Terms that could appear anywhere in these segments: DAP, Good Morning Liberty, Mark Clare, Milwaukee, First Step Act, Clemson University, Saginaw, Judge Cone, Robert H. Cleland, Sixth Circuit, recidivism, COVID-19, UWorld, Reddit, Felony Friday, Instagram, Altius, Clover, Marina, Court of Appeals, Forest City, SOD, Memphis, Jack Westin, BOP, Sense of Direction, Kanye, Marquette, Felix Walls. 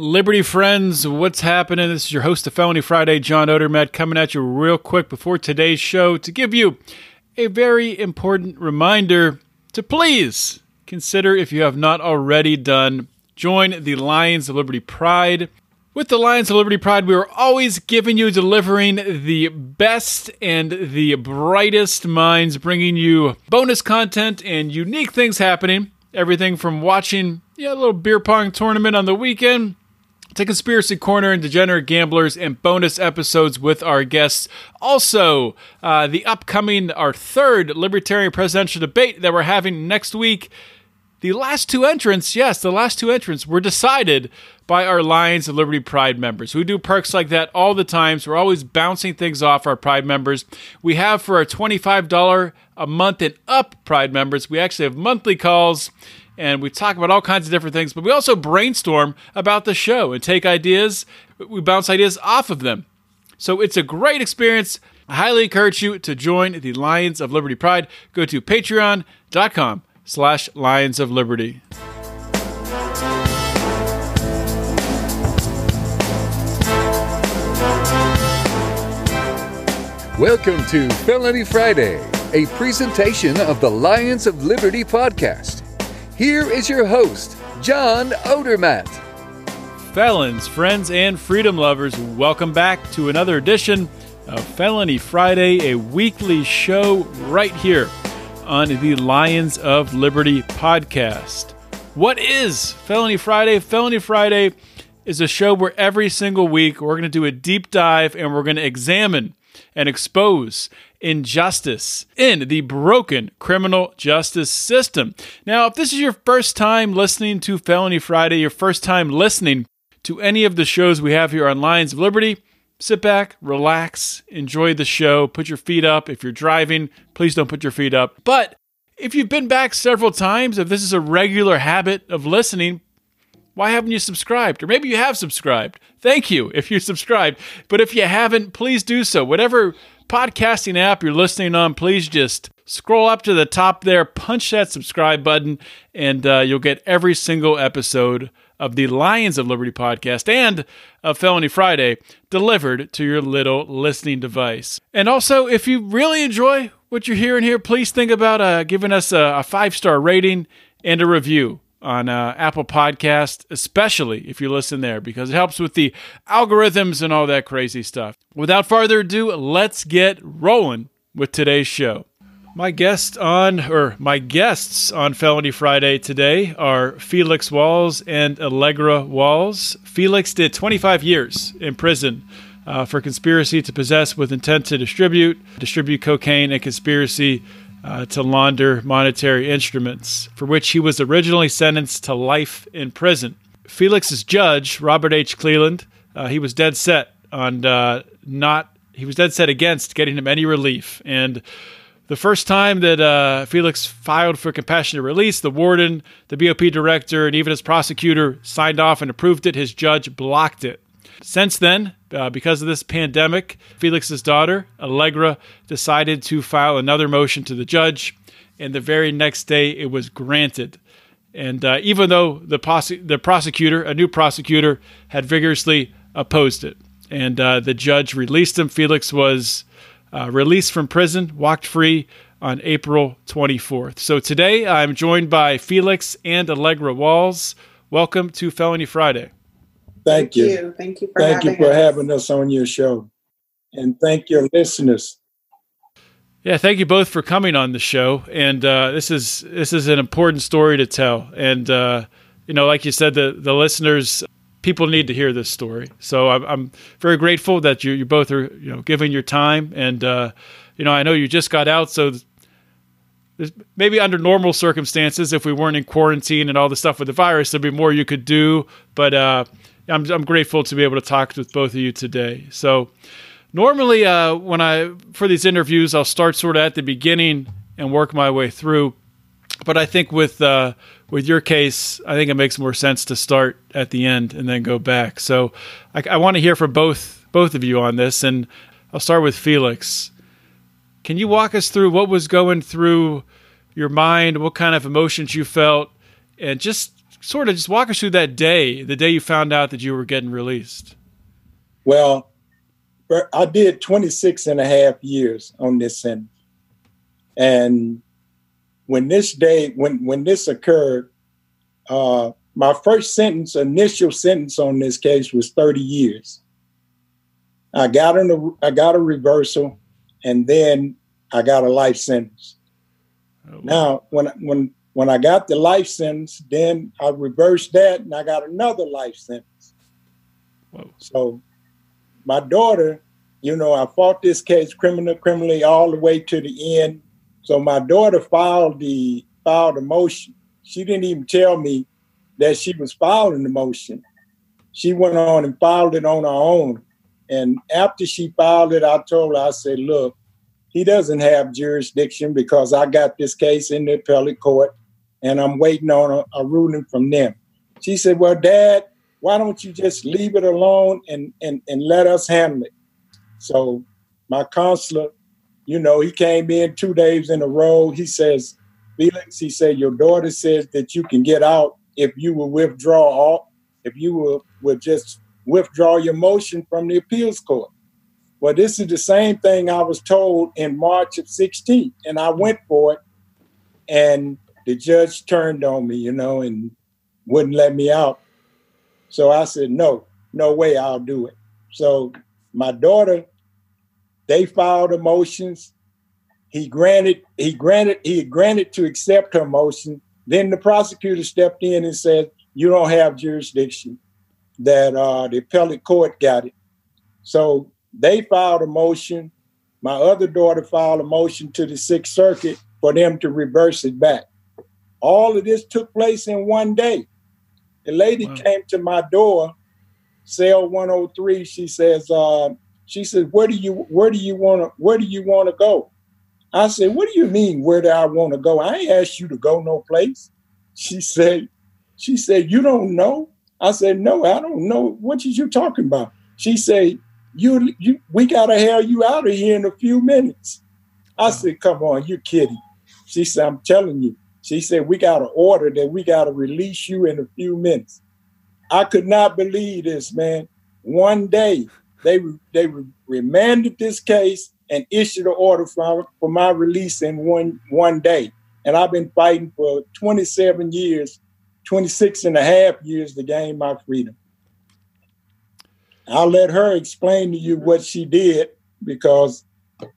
Liberty friends, what's happening? This is your host of Felony Friday, John Odermatt, coming at you real quick before today's show to give you a very important reminder to please consider, if you have not already done, join the Lions of Liberty Pride. With the Lions of Liberty Pride, we are always giving you, delivering the best and the brightest minds, bringing you bonus content and unique things happening. Everything from watching a little beer pong tournament on the weekend, to Conspiracy Corner and Degenerate Gamblers, and bonus episodes with our guests. Also, the upcoming, our third Libertarian presidential debate that we're having next week. The last two entrants, were decided by our Lions of Liberty Pride members. We do perks like that all the time, so we're always bouncing things off our Pride members. We have, for our $25 a month and up Pride members, we actually have monthly calls, and we talk about all kinds of different things, but we also brainstorm about the show and take ideas. We bounce ideas off of them. So it's a great experience. I highly encourage you to join the Lions of Liberty Pride. Go to patreon.com/Lions of Liberty. Welcome to Felony Friday, a presentation of the Lions of Liberty podcast. Here is your host, John Odermatt. Felons, friends, and freedom lovers, welcome back to another edition of Felony Friday, a weekly show right here on the Lions of Liberty podcast. What is Felony Friday? Felony Friday is a show where every single week we're going to do a deep dive and we're going to examine and expose injustice in the broken criminal justice system. Now, if this is your first time listening to Felony Friday, your first time listening to any of the shows we have here on Lions of Liberty, sit back, relax, enjoy the show, put your feet up. If you're driving, please don't put your feet up. But if you've been back several times, if this is a regular habit of listening, why haven't you subscribed? Or maybe you have subscribed. Thank you if you subscribed. But if you haven't, please do so. Whatever podcasting app you're listening on, please just scroll up to the top there, punch that subscribe button, and you'll get every single episode of the Lions of Liberty podcast and of Felony Friday delivered to your little listening device. And also, if you really enjoy what you're hearing here, please think about giving us a 5-star rating and a review on Apple Podcast, especially if you listen there, because it helps with the algorithms and all that crazy stuff. Without further ado, let's get rolling with today's show. My guests on Felony Friday today are Felix Walls and Allegra Walls. Felix did 25 years in prison for conspiracy to possess with intent to distribute cocaine, and conspiracy to launder monetary instruments, for which he was originally sentenced to life in prison. Felix's judge, Robert H. Cleland, he was dead set against getting him any relief, and the first time that Felix filed for compassionate release, the warden, the BOP director, and even his prosecutor signed off and approved it. His judge blocked it. Since then, because of this pandemic, Felix's daughter, Allegra, decided to file another motion to the judge, and the very next day it was granted. And even though a new prosecutor, had vigorously opposed it, and the judge released him, Felix was released from prison, walked free on April 24th. So today I'm joined by Felix and Allegra Walls. Welcome to Felony Friday. Thank you. Thank you for having us on your show. And thank your listeners. Yeah, thank you both for coming on the show. And this is an important story to tell. And like you said, the listeners, people need to hear this story. So I'm very grateful that you both are giving your time. And I know you just got out, so maybe under normal circumstances, if we weren't in quarantine and all the stuff with the virus, there'd be more you could do. But I'm grateful to be able to talk with both of you today. So normally for these interviews, I'll start sort of at the beginning and work my way through. But I think with your case, I think it makes more sense to start at the end and then go back. So I want to hear from both of you on this, and I'll start with Felix. Can you walk us through what was going through your mind, what kind of emotions you felt, and just sort of just walk us through that day, the day you found out that you were getting released. Well, I did 26 and a half years on this sentence. And when this day, when this occurred, my first sentence, initial sentence on this case was 30 years. I got a reversal, and then I got a life sentence. Oh. Now, when I got the life sentence, then I reversed that, and I got another life sentence. Whoa. So my daughter, you know, I fought this case criminally all the way to the end. So my daughter filed a motion. She didn't even tell me that she was filing the motion. She went on and filed it on her own. And after she filed it, I told her, I said, look, he doesn't have jurisdiction because I got this case in the appellate court and I'm waiting on a ruling from them. She said, well, Dad, why don't you just leave it alone and let us handle it? So my counselor, you know, he came in 2 days in a row. He says, Felix, he said, your daughter says that you can get out if you will withdraw all, if you will just withdraw your motion from the appeals court. Well, this is the same thing I was told in March of 2016, and I went for it, and the judge turned on me, you know, and wouldn't let me out. So I said, no way, I'll do it. So my daughter, they filed a motion. He granted to accept her motion. Then the prosecutor stepped in and said, you don't have jurisdiction, that the appellate court got it. So they filed a motion. My other daughter filed a motion to the Sixth Circuit for them to reverse it back. All of this took place in one day. The lady came to my door, cell 103. She says, where do you want to go? I said, what do you mean, where do I want to go? I ain't asked you to go no place. She said, you don't know? I said, no, I don't know. What is you talking about? She said, we got to hail you out of here in a few minutes. I said, come on, you kidding. She said, I'm telling you. She said, we got an order that we got to release you in a few minutes. I could not believe this, man. One day, they remanded this case and issued an order for my release in one day. And I've been fighting for 27 years 26 and a half years to gain my freedom. I'll let her explain to you what she did because,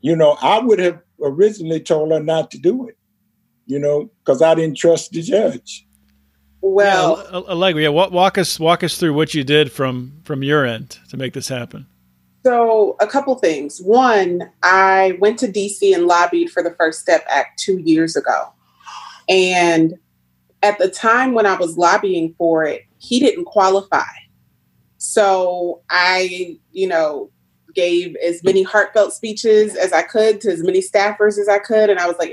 you know, I would have originally told her not to do it, you know, because I didn't trust the judge. Well, yeah, Allegra, walk us through what you did from your end to make this happen. So a couple things. One, I went to DC and lobbied for the First Step Act 2 years ago. And at the time when I was lobbying for it, he didn't qualify. So I, you know, gave as many heartfelt speeches as I could to as many staffers as I could. And I was like,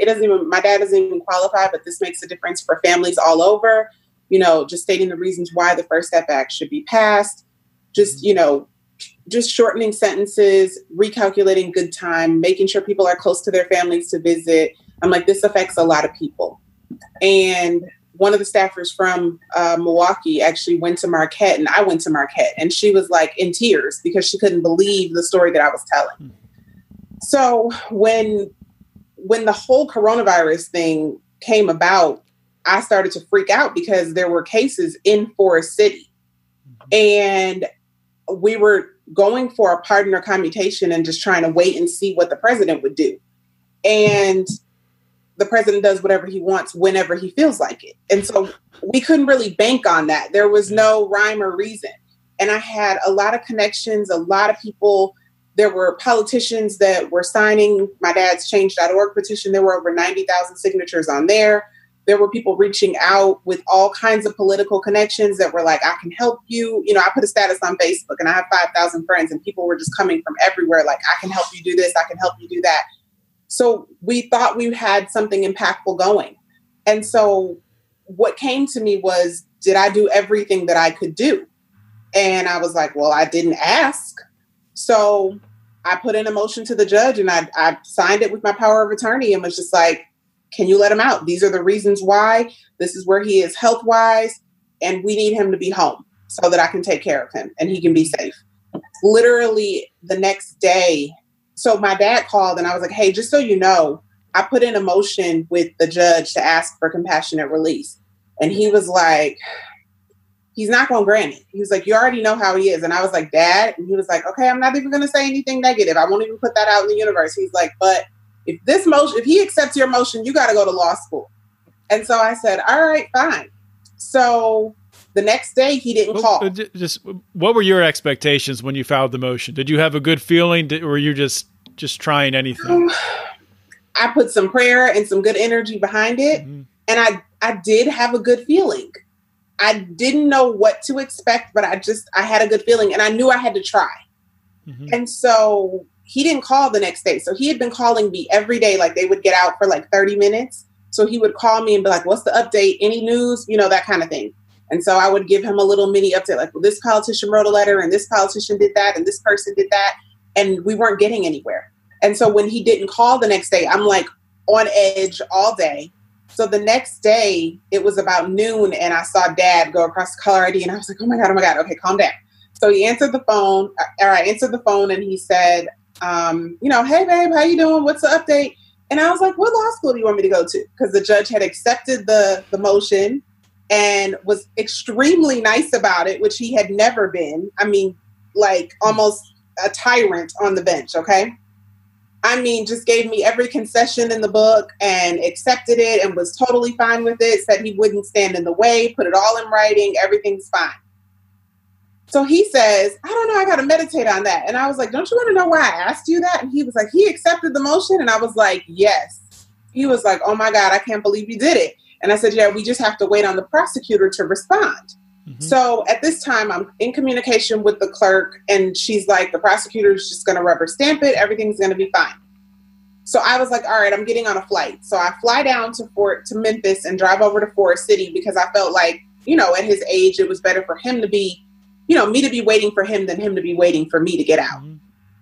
my dad doesn't even qualify, but this makes a difference for families all over, you know, just stating the reasons why the First Step Act should be passed. Just, you know, just shortening sentences, recalculating good time, making sure people are close to their families to visit. I'm like, this affects a lot of people. And one of the staffers from Milwaukee actually went to Marquette, and I went to Marquette, and she was like in tears because she couldn't believe the story that I was telling. So when the whole coronavirus thing came about, I started to freak out because there were cases in Forest City, and we were going for a pardon or commutation and just trying to wait and see what the president would do. And the president does whatever he wants whenever he feels like it. And so we couldn't really bank on that. There was no rhyme or reason. And I had a lot of connections, a lot of people. There were politicians that were signing my dad's change.org petition. There were over 90,000 signatures on there. There were people reaching out with all kinds of political connections that were like, I can help you. You know, I put a status on Facebook and I have 5,000 friends, and people were just coming from everywhere. Like, I can help you do this. I can help you do that. So we thought we had something impactful going. And so what came to me was, did I do everything that I could do? And I was like, well, I didn't ask. So I put in a motion to the judge, and I signed it with my power of attorney and was just like, can you let him out? These are the reasons why. This is where he is health-wise. and we need him to be home so that I can take care of him and he can be safe. Literally the next day. So my dad called and I was like, hey, just so you know, I put in a motion with the judge to ask for compassionate release. And he was like, he's not going to grant it. He was like, you already know how he is. And I was like, Dad. And he was like, okay, I'm not even going to say anything negative. I won't even put that out in the universe. He's like, but if this motion, if he accepts your motion, you got to go to law school. And so I said, all right, fine. So the next day he didn't call. Just what were your expectations when you filed the motion? Did you have a good feeling? Or were you just trying anything? I put some prayer and some good energy behind it. Mm-hmm. And I did have a good feeling. I didn't know what to expect, but I had a good feeling and I knew I had to try. Mm-hmm. And so he didn't call the next day. So he had been calling me every day. Like they would get out for like 30 minutes. So he would call me and be like, what's the update? Any news? You know, that kind of thing. And so I would give him a little mini update. Like, well, this politician wrote a letter and this politician did that and this person did that. And we weren't getting anywhere. And so when he didn't call the next day, I'm like on edge all day. So the next day, it was about noon, and I saw Dad go across the caller ID, and I was like, oh, my God, okay, calm down. So he answered the phone, or I answered the phone, and he said, you know, hey, babe, how you doing? What's the update? And I was like, what law school do you want me to go to? Because the judge had accepted the motion and was extremely nice about it, which he had never been. I mean, like almost a tyrant on the bench, okay? I mean, just gave me every concession in the book and accepted it and was totally fine with it, said he wouldn't stand in the way, put it all in writing, everything's fine. So he says, I don't know, I got to meditate on that. And I was like, don't you want to know why I asked you that? And he was like, he accepted the motion. And I was like, yes. He was like, oh my God, I can't believe you did it. And I said, yeah, we just have to wait on the prosecutor to respond. Mm-hmm. So at this time, I'm in communication with the clerk, and she's like, the prosecutor's just going to rubber stamp it. Everything's going to be fine. So I was like, all right, I'm getting on a flight. So I fly down to Memphis and drive over to Forest City because I felt like, you know, at his age, it was better for him to be, you know, me to be waiting for him than him to be waiting for me to get out. Mm-hmm.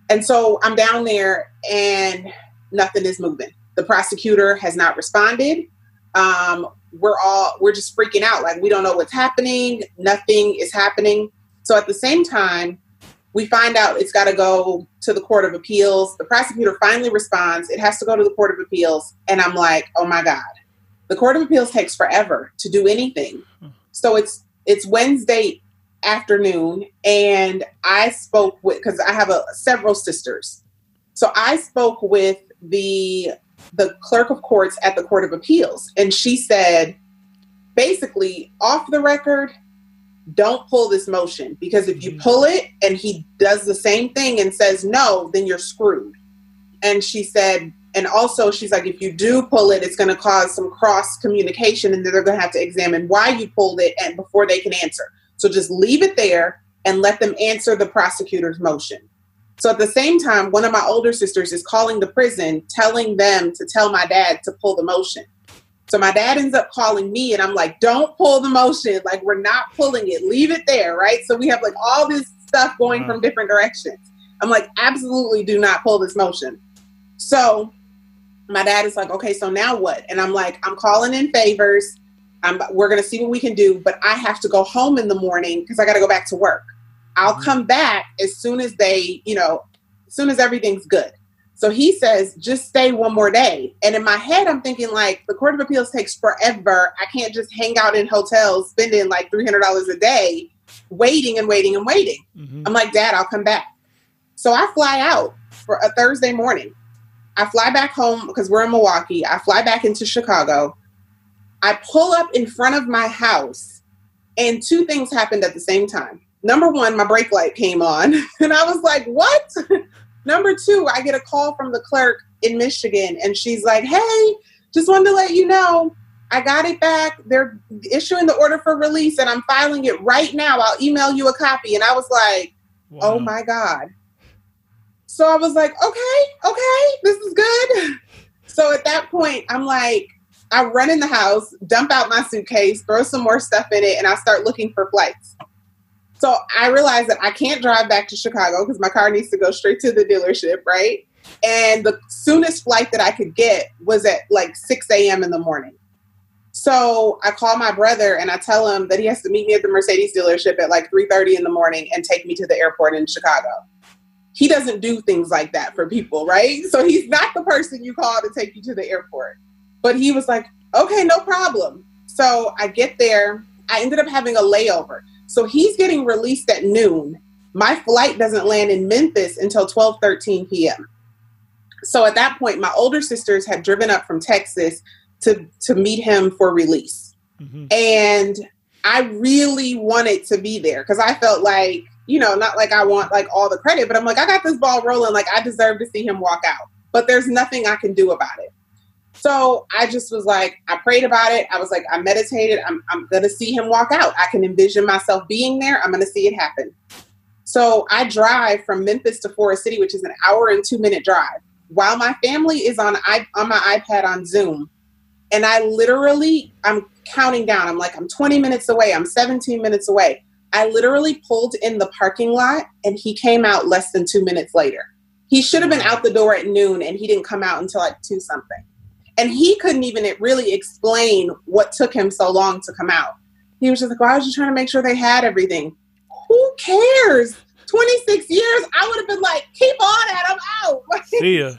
And so I'm down there and nothing is moving. The prosecutor has not responded. We're just freaking out. Like, we don't know what's happening. Nothing is happening. So at the same time, we find out it's got to go to the Court of Appeals. The prosecutor finally responds. It has to go to the Court of Appeals. And I'm like, oh my God, the Court of Appeals takes forever to do anything. So it's Wednesday afternoon. And I spoke with, cause I have several sisters. So I spoke with the clerk of courts at the Court of Appeals. And she said, basically, off the record, don't pull this motion, because if you pull it and he does the same thing and says no, then you're screwed. And she said, and also she's like, if you do pull it, it's going to cause some cross communication and they're going to have to examine why you pulled it and before they can answer. So just leave it there and let them answer the prosecutor's motion. So at the same time, one of my older sisters is calling the prison, telling them to tell my dad to pull the motion. So my dad ends up calling me and I'm like, don't pull the motion. Like, we're not pulling it. Leave it there. Right. So we have like all this stuff going from different directions. I'm like, absolutely do not pull this motion. So my dad is like, okay, so now what? And I'm like, I'm calling in favors. We're going to see what we can do, but I have to go home in the morning because I got to go back to work. I'll come back as soon as they, you know, as soon as everything's good. So he says, just stay one more day. And in my head, I'm thinking, like, the Court of Appeals takes forever. I can't just hang out in hotels spending like $300 a day waiting and waiting and waiting. Mm-hmm. I'm like, Dad, I'll come back. So I fly out for a Thursday morning. I fly back home because we're in Milwaukee. I fly back into Chicago. I pull up in front of my house and two things happened at the same time. Number one, my brake light came on and I was like, what? Number two, I get a call from the clerk in Michigan and she's like, hey, just wanted to let you know, I got it back. They're issuing the order for release and I'm filing it right now. I'll email you a copy. And I was like, wow. Oh my God. So I was like, okay, this is good. So at that point, I'm like, I run in the house, dump out my suitcase, throw some more stuff in it, and I start looking for flights. So I realized that I can't drive back to Chicago because my car needs to go straight to the dealership, right? And the soonest flight that I could get was at like 6 a.m. in the morning. So I call my brother and I tell him that he has to meet me at the Mercedes dealership at like 3:30 in the morning and take me to the airport in Chicago. He doesn't do things like that for people, right? So he's not the person you call to take you to the airport. But he was like, okay, no problem. So I get there. I ended up having a layover. So he's getting released at noon. My flight doesn't land in Memphis until 12:13 p.m. So at that point, my older sisters had driven up from Texas to meet him for release. Mm-hmm. And I really wanted to be there because I felt like, you know, not like I want like all the credit, but I'm like, I got this ball rolling. Like I deserve to see him walk out, but there's nothing I can do about it. So I just was like, I prayed about it. I was like, I meditated. I'm going to see him walk out. I can envision myself being there. I'm going to see it happen. So I drive from Memphis to Forest City, which is an hour and 2-minute drive, while my family is on my iPad on Zoom. And I literally, I'm counting down. I'm like, I'm 20 minutes away. I'm 17 minutes away. I literally pulled in the parking lot and he came out less than 2 minutes later. He should have been out the door at noon and he didn't come out until like 2-something. And he couldn't even really explain what took him so long to come out. He was just like, well, I was just trying to make sure they had everything. Who cares? 26 years, I would have been like, keep on at him, out. See ya.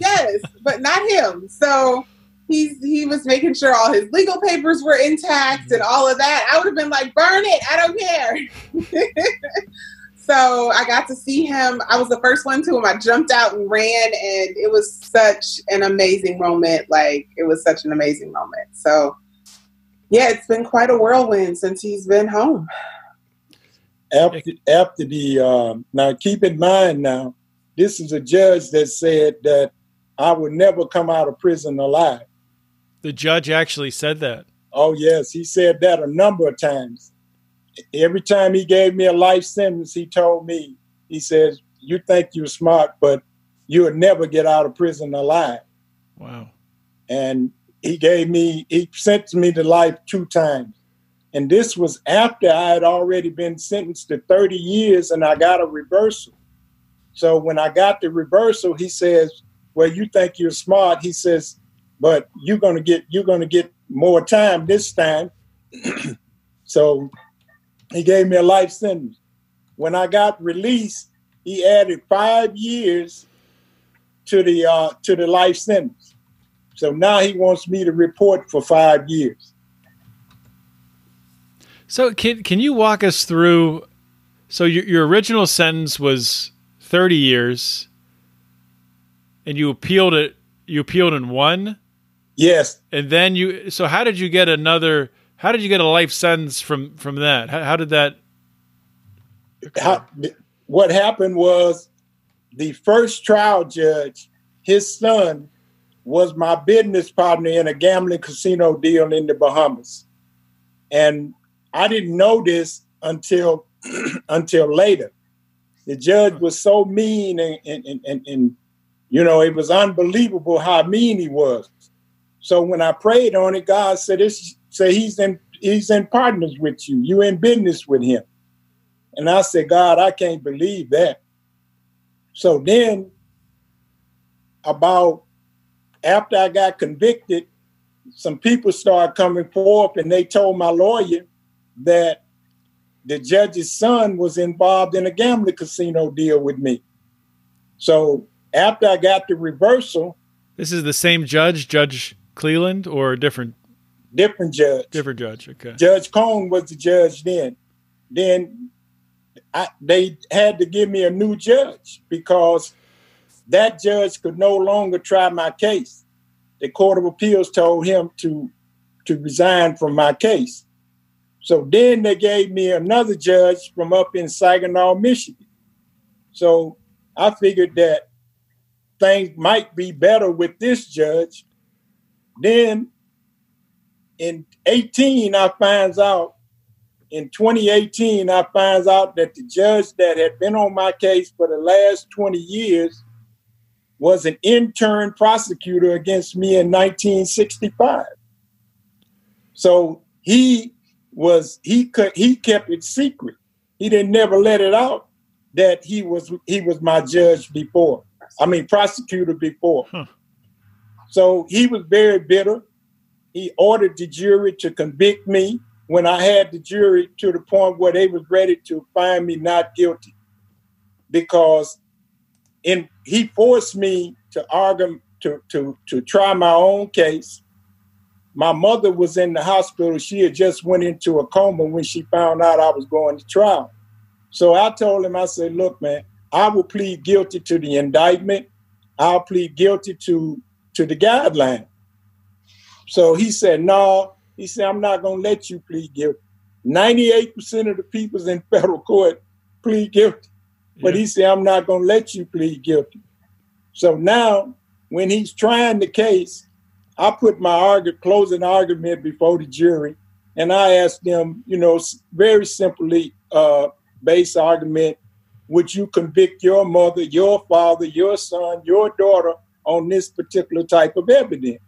Yes, but not him. So he was making sure all his legal papers were intact and all of that. I would have been like, burn it. I don't care. So I got to see him. I was the first one to him. I jumped out and ran, and it was such an amazing moment. Like, it was such an amazing moment. So, yeah, it's been quite a whirlwind since he's been home. After the now, keep in mind now, this is a judge that said that I would never come out of prison alive. The judge actually said that. Oh, yes. He said that a number of times. Every time he gave me a life sentence, he told me, he says, you think you're smart, but you'll never get out of prison alive. Wow. And he sentenced me to life 2 times. And this was after I had already been sentenced to 30 years and I got a reversal. So when I got the reversal, he says, well, you think you're smart. He says, but you're going to get more time this time. So he gave me a life sentence. When I got released, he added 5 years to the life sentence. So now he wants me to report for 5 years. So can you walk us through? So your original sentence was 30 years. And you appealed it. You appealed and won. Yes. And then you. So how did you get another? How did you get a life sentence from that? How did that? What happened was, the first trial judge, his son, was my business partner in a gambling casino deal in the Bahamas, and I didn't know this until later. The judge was so mean and you know, it was unbelievable how mean he was. So when I prayed on it, God said, he's in partners with you. You in business with him. And I said, God, I can't believe that. So then about after I got convicted, some people started coming forth and they told my lawyer that the judge's son was involved in a gambling casino deal with me. So after I got the reversal. This is the same judge, Judge Cleland, or a different? Different judge. Different judge, okay. Judge Cone was the judge then. Then they had to give me a new judge because that judge could no longer try my case. The Court of Appeals told him to resign from my case. So then they gave me another judge from up in Saginaw, Michigan. So I figured that things might be better with this judge. Then in 2018, I finds out that the judge that had been on my case for the last 20 years was an intern prosecutor against me in 1965. So he kept it secret. He didn't never let it out that he was my judge before. prosecutor before. Huh. So he was very bitter. He ordered the jury to convict me when I had the jury to the point where they was ready to find me not guilty, because he forced me to argue, to try my own case. My mother was in the hospital. She had just went into a coma when she found out I was going to trial. So I told him, I said, look, man, I will plead guilty to the indictment. I'll plead guilty to the guideline. So he said, no. He said, I'm not going to let you plead guilty. 98% of the people in federal court plead guilty. But he said, I'm not going to let you plead guilty. So now when he's trying the case, I put my closing argument before the jury, and I asked them, you know, very simply, base argument, would you convict your mother, your father, your son, your daughter on this particular type of evidence?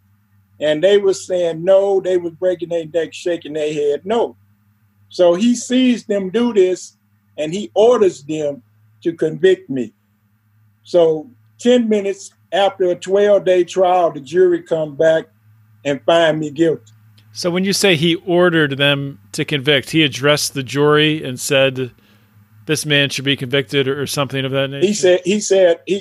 And they were saying no, they were breaking their neck, shaking their head, no. So he sees them do this, and he orders them to convict me. So 10 minutes after a 12-day trial, the jury come back and find me guilty. So when you say he ordered them to convict, he addressed the jury and said, this man should be convicted, or something of that nature? He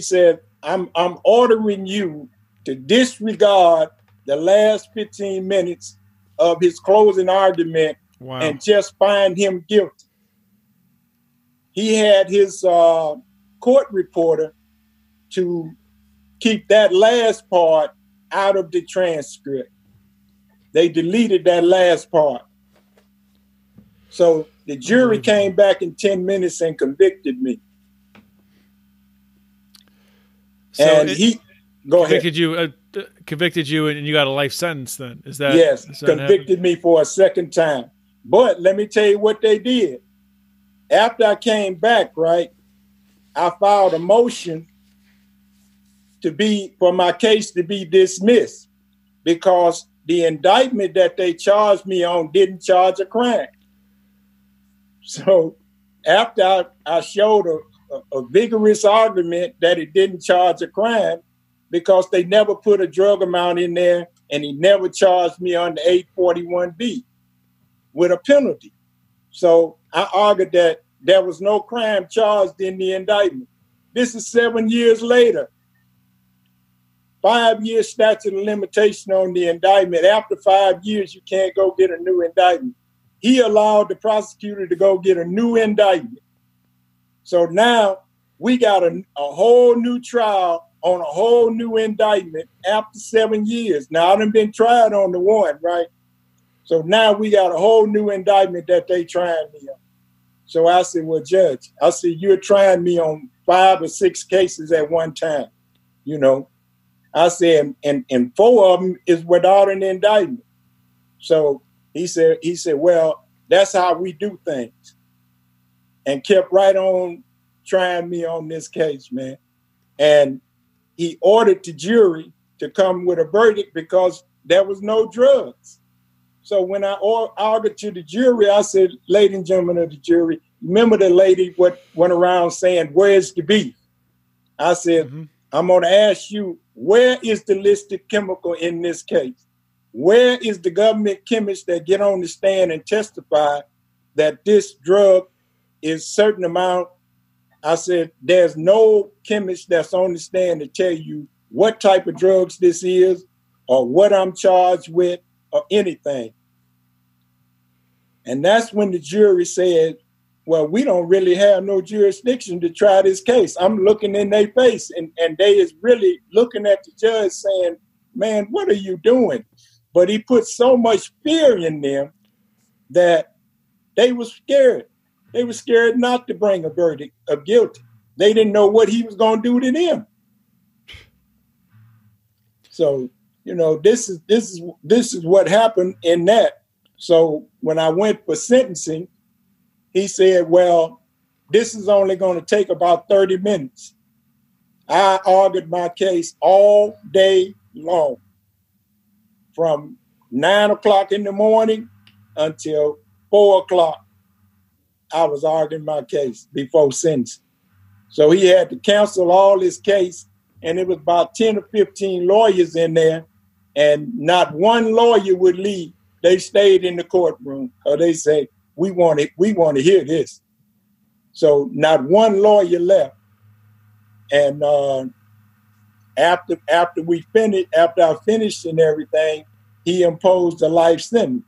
said, I'm ordering you to disregard the last 15 minutes of his closing argument and just find him guilty. He had his court reporter to keep that last part out of the transcript. They deleted that last part. So the jury came back in 10 minutes and convicted me. So and convicted you, and you got a life sentence then? Is that convicted me for a second time. But let me tell you what they did. After I came back, right, I filed a motion for my case to be dismissed, because the indictment that they charged me on didn't charge a crime. So after I showed a vigorous argument that it didn't charge a crime, because they never put a drug amount in there, and he never charged me under 841B with a penalty. So I argued that there was no crime charged in the indictment. This is 7 years later. 5 year statute of limitation on the indictment. After 5 years, you can't go get a new indictment. He allowed the prosecutor to go get a new indictment. So now we got a whole new trial on a whole new indictment after 7 years. Now, I done been tried on the one, right? So now we got a whole new indictment that they trying me on. So I said, well, Judge, I said, you're trying me on 5 or 6 cases at one time, you know. I said, and 4 of them is without an indictment. So he said, well, that's how we do things. And kept right on trying me on this case, man. And he ordered the jury to come with a verdict because there was no drugs. So when I argued to the jury, I said, ladies and gentlemen of the jury, remember the lady what went around saying, where's the beef? I said, I'm going to ask you, where is the listed chemical in this case? Where is the government chemist that get on the stand and testify that this drug is certain amount? I said, there's no chemist that's on the stand to tell you what type of drugs this is or what I'm charged with or anything. And that's when the jury said, well, we don't really have no jurisdiction to try this case. I'm looking in their face, and they is really looking at the judge saying, man, what are you doing? But he put so much fear in them that they were scared. They were scared not to bring a verdict of guilty. They didn't know what he was going to do to them. So, you know, this is what happened in that. So when I went for sentencing, he said, well, this is only going to take about 30 minutes. I argued my case all day long, from 9 o'clock in the morning until 4 o'clock. I was arguing my case before sentencing. So he had to cancel all his case, and it was about 10 or 15 lawyers in there, and not one lawyer would leave. They stayed in the courtroom, or they say, we want to hear this. So not one lawyer left. And after I finished and everything, he imposed a life sentence.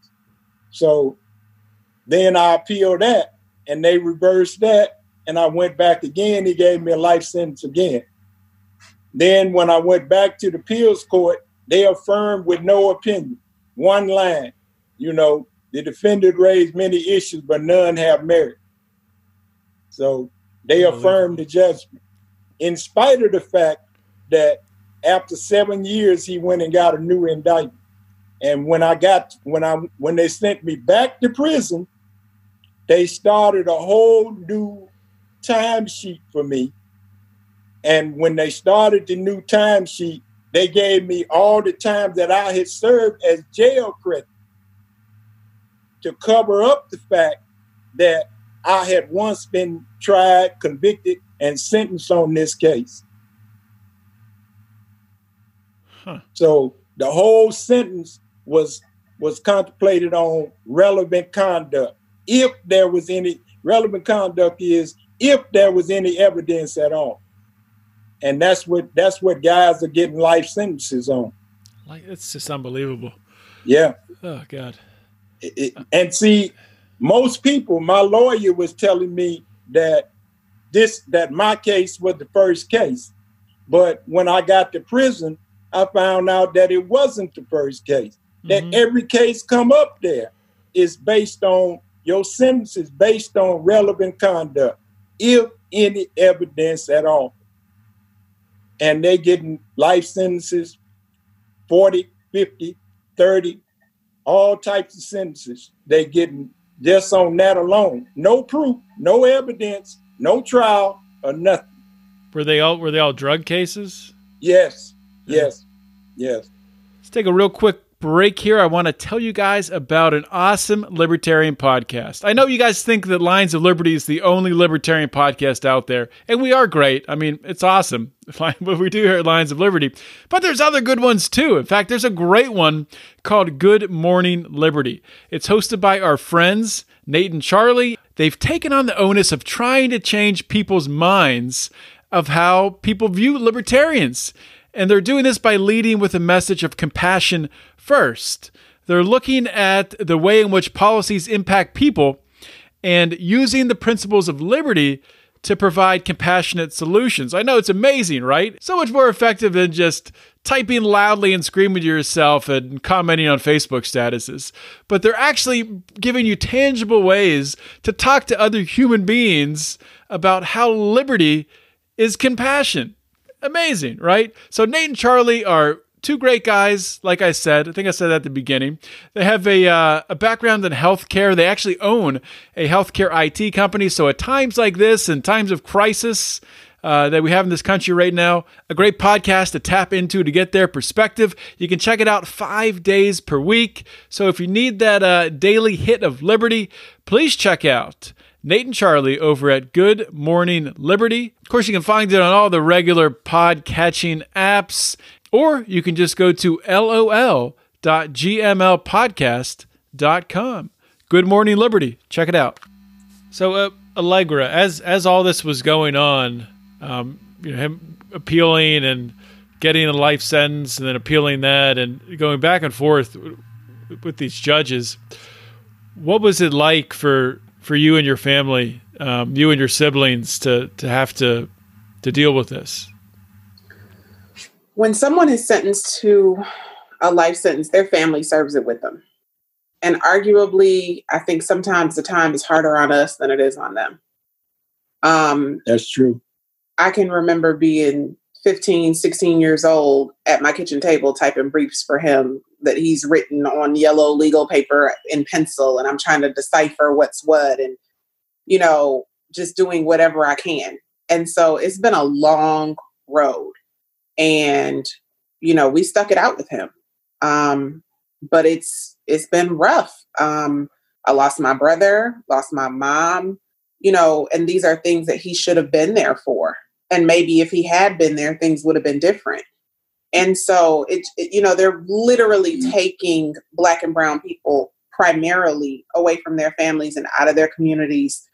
So then I appealed that, and they reversed that, and I went back again. He gave me a life sentence again. Then when I went back to the appeals court, they affirmed with no opinion. One line, you know, the defendant raised many issues, but none have merit. So they affirmed the judgment, in spite of the fact that after 7 years, he went and got a new indictment. And when they sent me back to prison, they started a whole new timesheet for me. And when they started the new timesheet, they gave me all the time that I had served as jail credit to cover up the fact that I had once been tried, convicted, and sentenced on this case. Huh. So the whole sentence was contemplated on relevant conduct. If there was any relevant conduct, is if there was any evidence at all. And that's what guys are getting life sentences on. Like, it's just unbelievable. Yeah. Oh God. And see, most people, my lawyer was telling me that my case was the first case. But when I got to prison, I found out that it wasn't the first case. That every case come up there is based on, your sentence is based on relevant conduct, if any evidence at all. And they getting life sentences, 40, 50, 30, all types of sentences. They getting just on that alone. No proof, no evidence, no trial, or nothing. Were they all drug cases? Yes. Yes. Yes. Let's take a real quick break here. I want to tell you guys about an awesome libertarian podcast. I know you guys think that Lions of Liberty is the only libertarian podcast out there, and we are great. I mean, it's awesome what we do here at Lions of Liberty, but there's other good ones too. In fact, there's a great one called Good Morning Liberty. It's hosted by our friends, Nate and Charlie. They've taken on the onus of trying to change people's minds of how people view libertarians. And they're doing this by leading with a message of compassion first. They're looking at the way in which policies impact people and using the principles of liberty to provide compassionate solutions. I know it's amazing, right? So much more effective than just typing loudly and screaming to yourself and commenting on Facebook statuses. But they're actually giving you tangible ways to talk to other human beings about how liberty is compassion. Amazing, right? So Nate and Charlie are two great guys, like I said. I think I said that at the beginning. They have a background in healthcare. They actually own a healthcare IT company. So at times like this and times of crisis that we have in this country right now, a great podcast to tap into to get their perspective. You can check it out 5 days per week. So if you need that daily hit of liberty, please check out Nate and Charlie over at Good Morning Liberty. Of course, you can find it on all the regular pod-catching apps, or you can just go to lol.gmlpodcast.com. Good Morning Liberty. Check it out. So, Allegra, as all this was going on, him appealing and getting a life sentence and then appealing that and going back and forth with these judges, what was it like for you and your family, you and your siblings to have to deal with this? When someone is sentenced to a life sentence, their family serves it with them. And arguably, I think sometimes the time is harder on us than it is on them. That's true. I can remember being 15, 16 years old at my kitchen table typing briefs for him that he's written on yellow legal paper in pencil, and I'm trying to decipher what's what and, you know, just doing whatever I can. And so it's been a long road, and, you know, we stuck it out with him. But it's been rough. I lost my brother, lost my mom, you know, and these are things that he should have been there for. And maybe if he had been there, things would have been different. And so, they're literally taking Black and brown people primarily away from their families and out of their communities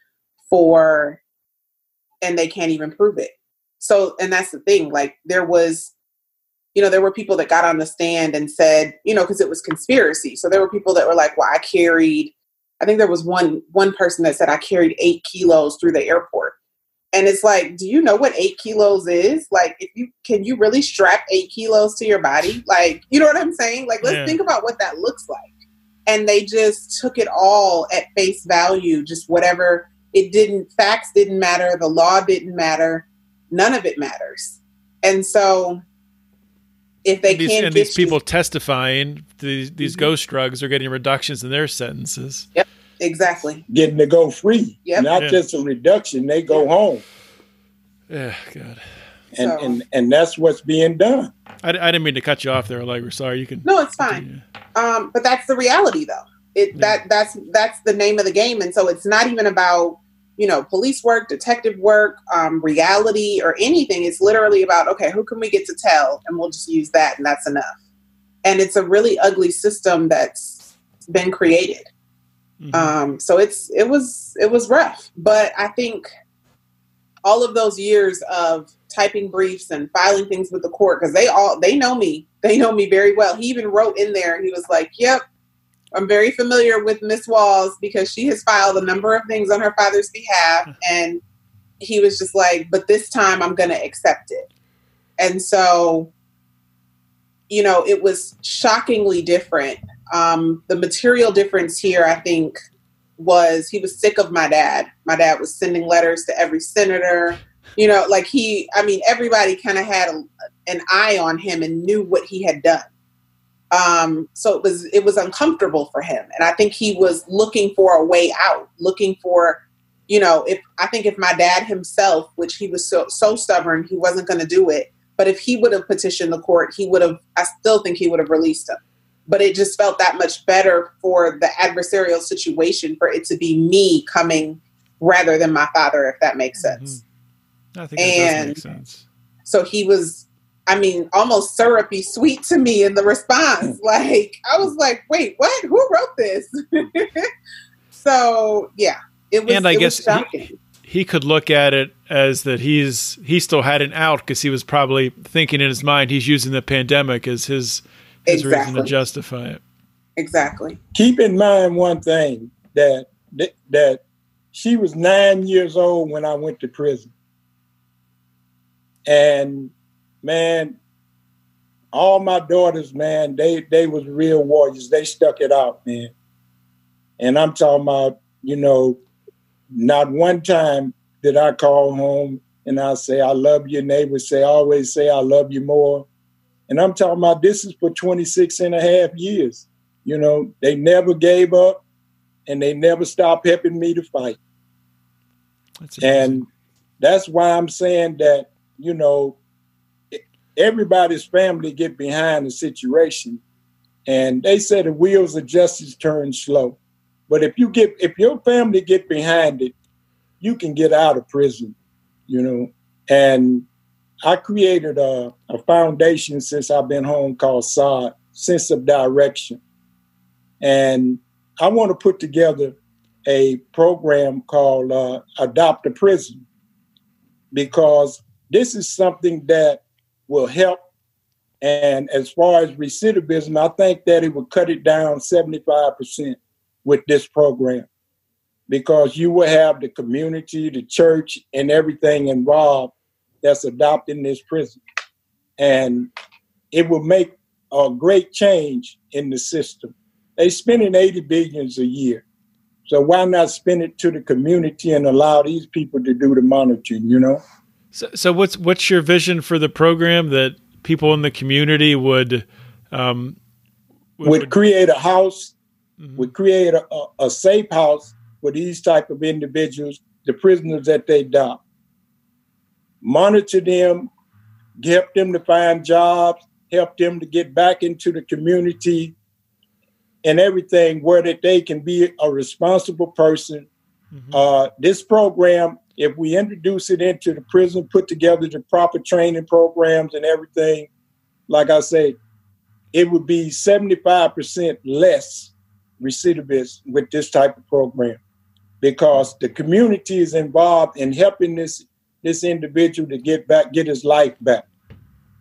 and they can't even prove it. So, and that's the thing, like there were people that got on the stand and said, because it was conspiracy. So there were people that were like, well, I think there was one person that said I carried 8 kilos through the airport. And it's like, do you know what 8 kilos is? Like, can you really strap 8 kilos to your body? Like, you know what I'm saying? Like, let's think about what that looks like. And they just took it all at face value, just whatever. Facts didn't matter. The law didn't matter. None of it matters. And so if they can't get these people testifying, these mm-hmm. ghost drugs are getting reductions in their sentences. Yep. Exactly. Getting to go free. Yep. Not just a reduction. They go home. Yeah, God. And that's what's being done. I didn't mean to cut you off there, Allegra. Sorry, you can. No, it's fine. But that's the reality, though. That's the name of the game, and so it's not even about police work, detective work, reality, or anything. It's literally about, okay, who can we get to tell, and we'll just use that, and that's enough. And it's a really ugly system that's been created. Mm-hmm. So it was rough, but I think all of those years of typing briefs and filing things with the court, because they know me very well. He even wrote in there, he was like, "Yep, I'm very familiar with Miss Walls because she has filed a number of things on her father's behalf," and he was just like, "But this time I'm going to accept it." And so, it was shockingly different. The material difference here, I think, was he was sick of my dad. My dad was sending letters to every senator. Everybody kind of had an eye on him and knew what he had done. So it was uncomfortable for him. And I think he was looking for a way out, looking for, if my dad himself, which he was so stubborn, he wasn't going to do it. But if he would have petitioned the court, I still think he would have released him. But it just felt that much better for the adversarial situation for it to be me coming rather than my father, if that makes sense. Mm-hmm. I think that does make sense. So he was, almost syrupy sweet to me in the response. Like, I was like, wait, what? Who wrote this? So, yeah, it was, and I guess shocking. He could look at it as that he still had an out because he was probably thinking in his mind he's using the pandemic as his reason to justify it. Exactly. Keep in mind one thing, that she was 9 years old when I went to prison. And man, all my daughters, man, they was real warriors. They stuck it out, man. And I'm talking about, not one time did I call home and I say, I love you. Neighbors always say, I love you more. And I'm talking about this is for 26 and a half years. They never gave up and they never stopped helping me to fight. And that's why I'm saying that, everybody's family get behind the situation. And they say the wheels of justice turn slow. But if your family get behind it, you can get out of prison, and I created a foundation since I've been home called SOD, Sense of Direction. And I want to put together a program called Adopt a Prison, because this is something that will help. And as far as recidivism, I think that it will cut it down 75% with this program, because you will have the community, the church, and everything involved that's adopting this prison. And it will make a great change in the system. They spending $80 billion a year. So why not spend it to the community and allow these people to do the monitoring, So what's your vision for the program, that people in the community would create a house, mm-hmm. would create a safe house for these type of individuals, the prisoners that they adopt. Monitor them, help them to find jobs, help them to get back into the community and everything, where that they can be a responsible person. Mm-hmm. This program, if we introduce it into the prison, put together the proper training programs and everything, like I say, it would be 75% less recidivists with this type of program, because the community is involved in helping this individual to get his life back.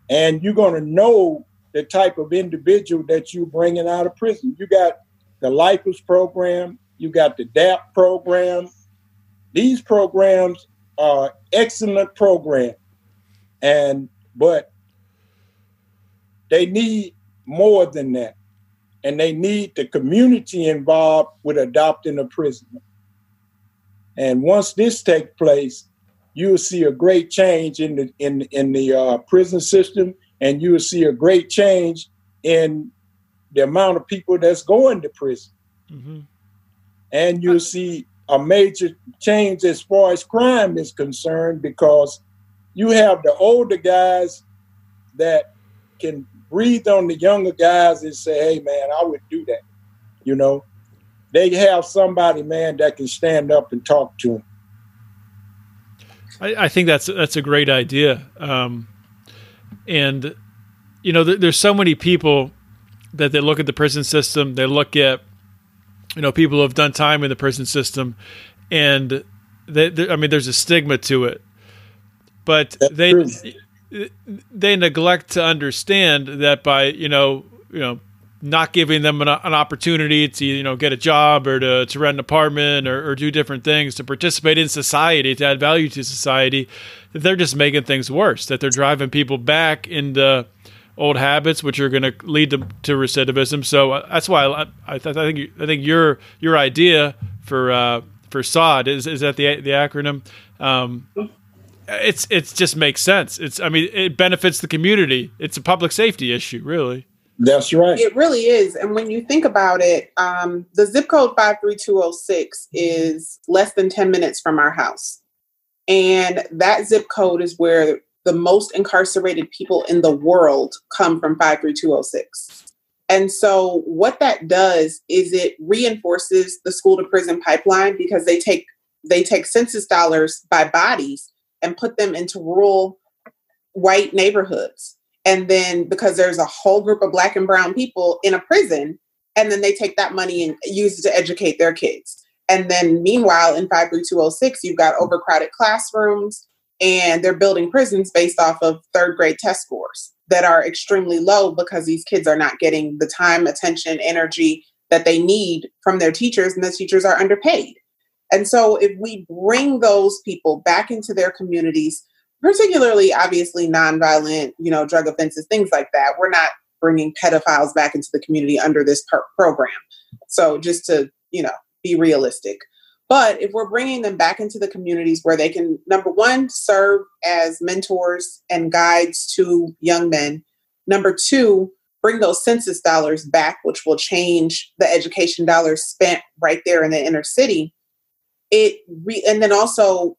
And you're going to know the type of individual that you're bringing out of prison. You got the Lifers program, you got the DAP program. These programs are excellent programs, but they need more than that. And they need the community involved with adopting a prisoner. And once this takes place, you'll see a great change in the prison system, and you'll see a great change in the amount of people that's going to prison. Mm-hmm. And you'll see a major change as far as crime is concerned, because you have the older guys that can breathe on the younger guys and say, hey, man, I would do that, you know. They have somebody, man, that can stand up and talk to them. I think that's a great idea. And, you know, there's so many people that they look at the prison system, they look at, you know, people who have done time in the prison system, and there's a stigma to it. But they neglect to understand that by, you know, not giving them an opportunity to, you know, get a job or to rent an apartment or do different things, to participate in society, to add value to society, that they're just making things worse, that they're driving people back into old habits, which are going to lead to recidivism. So that's why I think your idea for SOD is that the acronym. It's just makes sense. It benefits the community. It's a public safety issue, really. That's right. It really is. And when you think about it, the zip code 53206 is less than 10 minutes from our house. And that zip code is where the most incarcerated people in the world come from, 53206. And so what that does is it reinforces the school to prison pipeline, because they take census dollars by bodies and put them into rural white neighborhoods. And then, because there's a whole group of Black and brown people in a prison, and then they take that money and use it to educate their kids. And then meanwhile, in 53206, you've got overcrowded classrooms, and they're building prisons based off of third grade test scores that are extremely low, because these kids are not getting the time, attention, energy that they need from their teachers, and the teachers are underpaid. And so if we bring those people back into their communities, particularly, obviously, nonviolent, you know, drug offenses, things like that. We're not bringing pedophiles back into the community under this program. So just to, you know, be realistic. But if we're bringing them back into the communities where they can, number one, serve as mentors and guides to young men. Number two, bring those census dollars back, which will change the education dollars spent right there in the inner city. And then also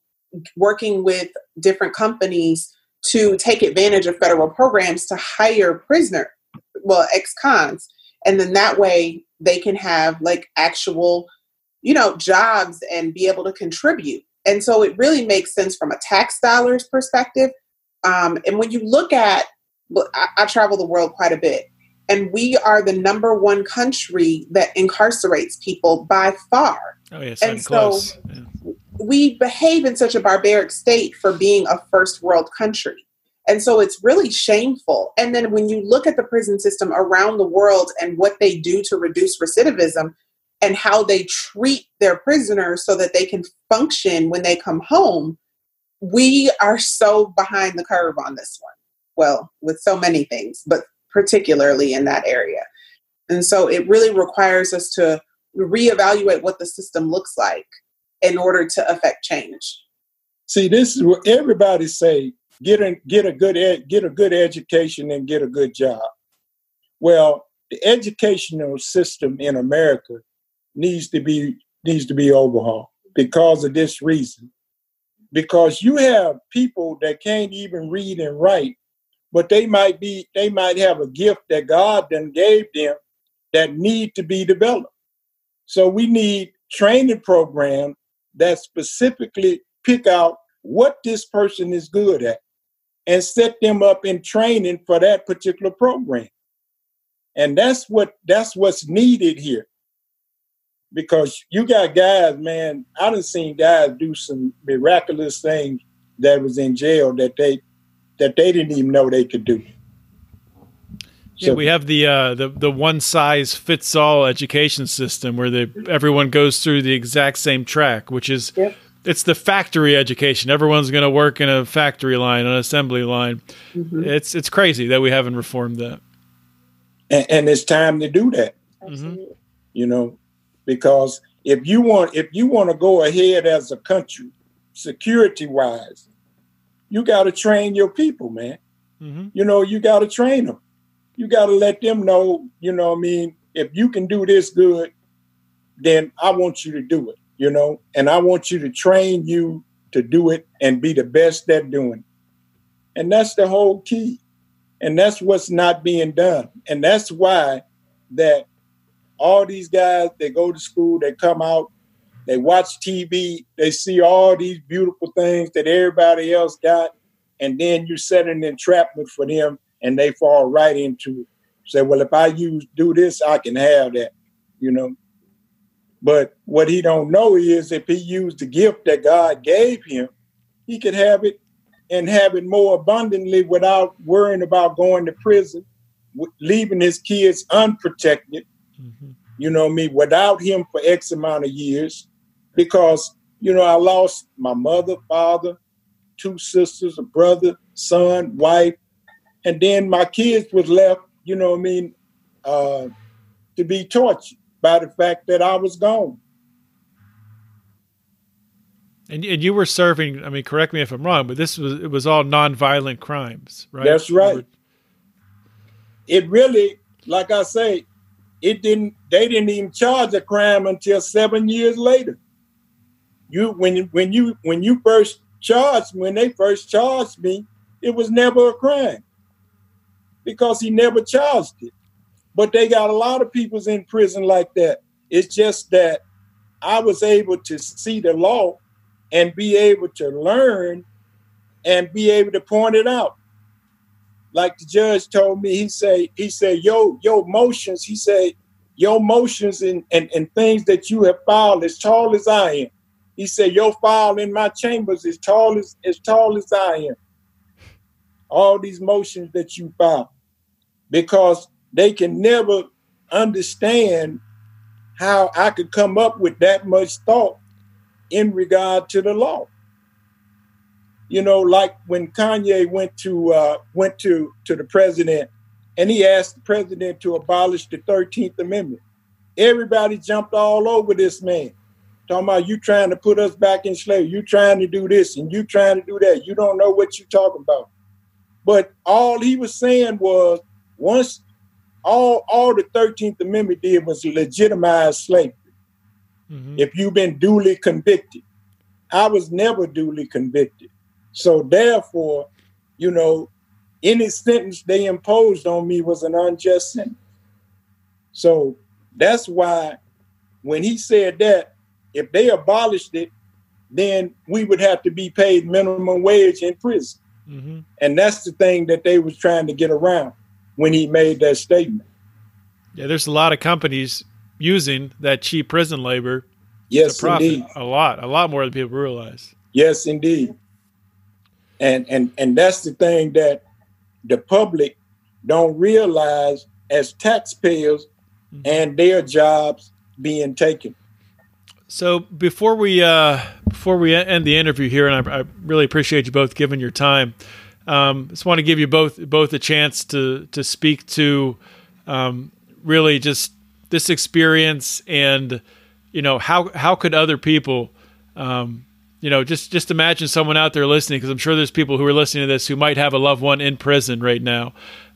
working with different companies to take advantage of federal programs to hire ex-cons. And then that way they can have actual, jobs and be able to contribute. And so it really makes sense from a tax dollars perspective. And when you look at, I travel the world quite a bit, and we are the number one country that incarcerates people by far. Oh, yes, and so close. Yeah. We behave in such a barbaric state for being a first world country. And so it's really shameful. And then when you look at the prison system around the world and what they do to reduce recidivism and how they treat their prisoners so that they can function when they come home, we are so behind the curve on this one. Well, with so many things, but particularly in that area. And so it really requires us to reevaluate what the system looks like in order to affect change. See, this is what everybody say: get a good education and get a good job. Well, the educational system in America needs to be overhauled because of this reason. Because you have people that can't even read and write, but they might have a gift that God then gave them that need to be developed. So we need training programs that specifically pick out what this person is good at. and set them up in training for that particular program. And that's what's needed here. Because you got guys, man, I done seen guys do some miraculous things that was in jail that they didn't even know they could do. So, yeah, we have the one size fits all education system where everyone goes through the exact same track, which is it's the factory education. Everyone's going to work in a factory line, an assembly line. Mm-hmm. It's crazy that we haven't reformed that. And it's time to do that. Mm-hmm. You know, because if you want to go ahead as a country, security wise, you got to train your people, man. Mm-hmm. You know, you got to train them. You got to let them know, you know what I mean? If you can do this good, then I want you to do it, you know? And I want you to train you to do it and be the best at doing it. And that's the whole key. And that's what's not being done. And that's why that all these guys, they go to school, they come out, they watch TV, they see all these beautiful things that everybody else got, and then you set an entrapment for them. And they fall right into it. Say, well, if I do this, I can have that, you know. But what he don't know is if he used the gift that God gave him, he could have it and have it more abundantly without worrying about going to prison, leaving his kids unprotected, mm-hmm. you know what I mean, without him for X amount of years. Because, you know, I lost my mother, father, two sisters, a brother, son, wife. And then my kids was left, you know what I mean, to be tortured by the fact that I was gone. And you were serving, I mean, correct me if I'm wrong, but it was all nonviolent crimes, right? That's right. It really, like I say, they didn't even charge a crime until 7 years later. When they first charged me, it was never a crime. Because he never charged it. But they got a lot of people's in prison like that. It's just that I was able to see the law and be able to learn and be able to point it out. Like the judge told me, he said, your motions and things that you have filed as tall as I am. He said, your file in my chambers is as tall as I am. All these motions that you file, because they can never understand how I could come up with that much thought in regard to the law. You know, like when Kanye went to the president and he asked the president to abolish the 13th Amendment. Everybody jumped all over this man. Talking about you trying to put us back in slavery. You trying to do this and you trying to do that. You don't know what you're talking about. But all he was saying was once all the 13th Amendment did was legitimize slavery. Mm-hmm. If you've been duly convicted. I was never duly convicted. So therefore, you know, any sentence they imposed on me was an unjust sentence. So that's why when he said that, if they abolished it, then we would have to be paid minimum wage in prison. Mm-hmm. And that's the thing that they was trying to get around when he made that statement. Yeah, there's a lot of companies using that cheap prison labor. Yes, indeed. A lot more than people realize. Yes, indeed. And that's the thing that the public don't realize as taxpayers, mm-hmm. and their jobs being taken. So before we end the interview here, and I really appreciate you both giving your time, just want to give you both a chance to speak to really just this experience and, you know, how could other people, you know, just imagine someone out there listening, because I'm sure there's people who are listening to this who might have a loved one in prison right now.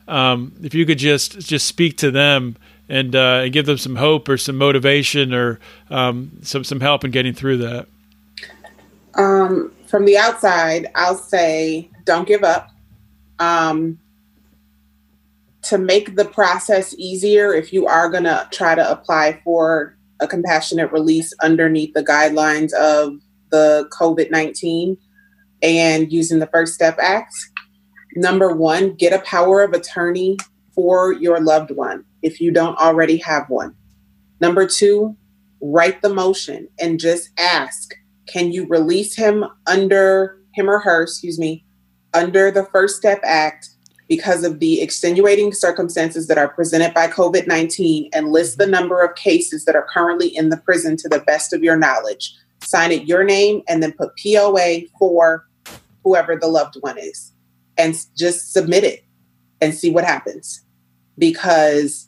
If you could just speak to them and give them some hope or some motivation or some help in getting through that. From the outside, I'll say, don't give up. To make the process easier, if you are going to try to apply for a compassionate release underneath the guidelines of the COVID-19 and using the First Step Act, Number one, get a power of attorney for your loved one if you don't already have one. Number two, write the motion and just ask, can you release him under him or her, under the First Step Act because of the extenuating circumstances that are presented by COVID-19, and list the number of cases that are currently in the prison to the best of your knowledge. Sign it your name and then put POA for whoever the loved one is and just submit it and see what happens. Because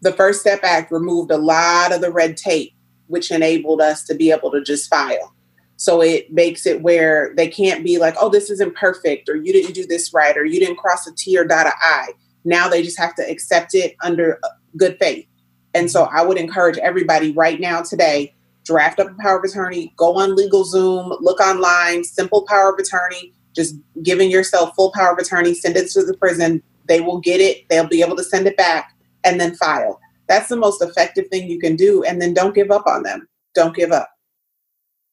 the First Step Act removed a lot of the red tape, which enabled us to be able to just file. So it makes it where they can't be like, oh, this isn't perfect, or you didn't do this right, or you didn't cross a T or dot an I. Now they just have to accept it under good faith. And so I would encourage everybody right now today, draft up a power of attorney, go on LegalZoom, look online, simple power of attorney, just giving yourself full power of attorney, send it to the prison. They will get it. They'll be able to send it back and then file. That's the most effective thing you can do. And then don't give up on them. Don't give up.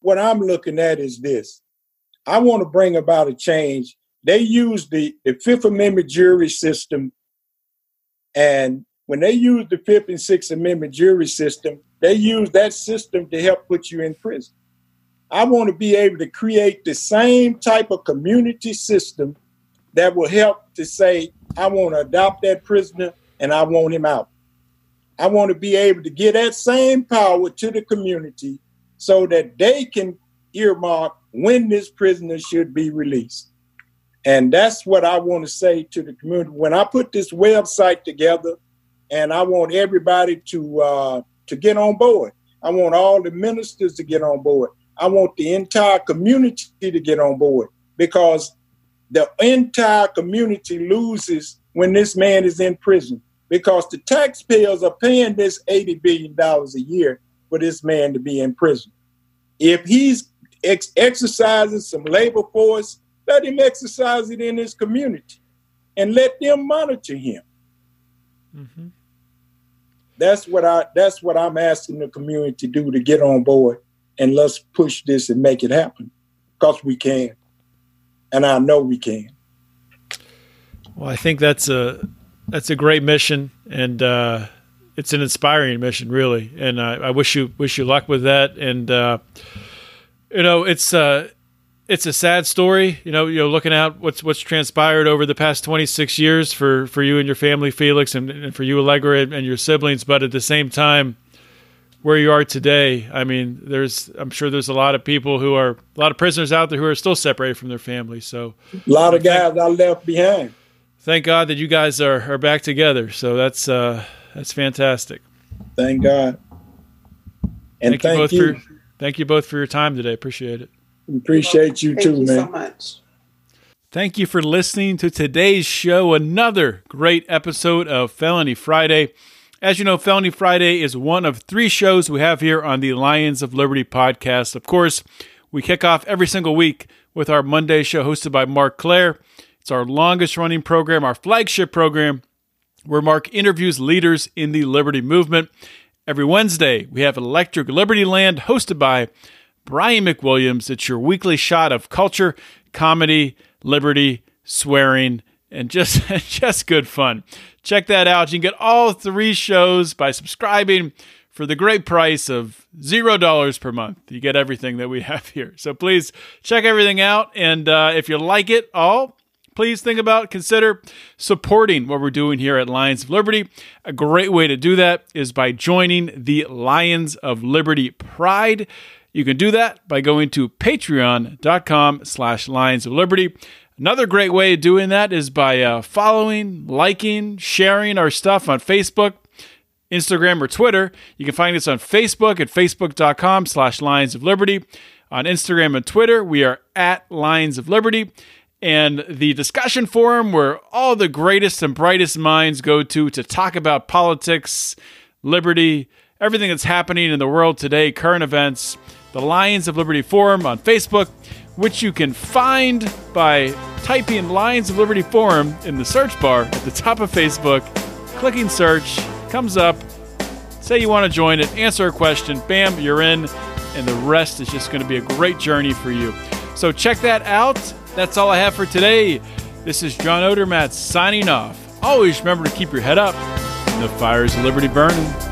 What I'm looking at is this. I want to bring about a change. They use the Fifth Amendment jury system. And when they use the Fifth and Sixth Amendment jury system, they use that system to help put you in prison. I want to be able to create the same type of community system that will help to say, I want to adopt that prisoner and I want him out. I want to be able to give that same power to the community so that they can earmark when this prisoner should be released. And that's what I want to say to the community. When I put this website together, and I want everybody to get on board. I want all the ministers to get on board. I want the entire community to get on board, because the entire community loses when this man is in prison, because the taxpayers are paying this $80 billion a year for this man to be in prison. If he's exercising some labor force, let him exercise it in his community and let them monitor him. Mm-hmm. That's what I'm asking the community to do, to get on board and let's push this and make it happen, because we can. And I know we can. Well, I think that's a great mission, and it's an inspiring mission, really. And I wish you luck with that. And it's a sad story. You know, looking at what's transpired over the past 26 years for you and your family, Felix, and for you, Allegra, and your siblings. But at the same time, where you are today, I mean, I'm sure there's a lot of people a lot of prisoners out there who are still separated from their families. So a lot of guys are left behind. Thank God that you guys are back together. So that's fantastic. Thank God. And thank you. Thank you both for your time today. Appreciate it. Appreciate you too, man. Thank you so much. Thank you for listening to today's show. Another great episode of Felony Friday. As you know, Felony Friday is one of three shows we have here on the Lions of Liberty podcast. Of course, we kick off every single week with our Monday show hosted by Mark Clare. It's our longest running program, our flagship program, where Mark interviews leaders in the Liberty movement. Every Wednesday, we have Electric Liberty Land hosted by Brian McWilliams. It's your weekly shot of culture, comedy, liberty, swearing, and just good fun. Check that out. You can get all three shows by subscribing for the great price of $0 per month. You get everything that we have here. So please check everything out. And if you like it all, please consider supporting what we're doing here at Lions of Liberty. A great way to do that is by joining the Lions of Liberty Pride. You can do that by going to patreon.com/Lions of Liberty. Another great way of doing that is by following, liking, sharing our stuff on Facebook, Instagram, or Twitter. You can find us on Facebook at facebook.com/Lions of Liberty. On Instagram and Twitter, we are at Lions of Liberty. And the discussion forum where all the greatest and brightest minds go to talk about politics, liberty, everything that's happening in the world today, current events, the Lions of Liberty Forum on Facebook, which you can find by typing Lions of Liberty Forum in the search bar at the top of Facebook, clicking search, comes up, say you want to join it, answer a question, bam, you're in, and the rest is just going to be a great journey for you. So check that out. That's all I have for today. This is John Odermatt signing off. Always remember to keep your head up. The fires of liberty burning.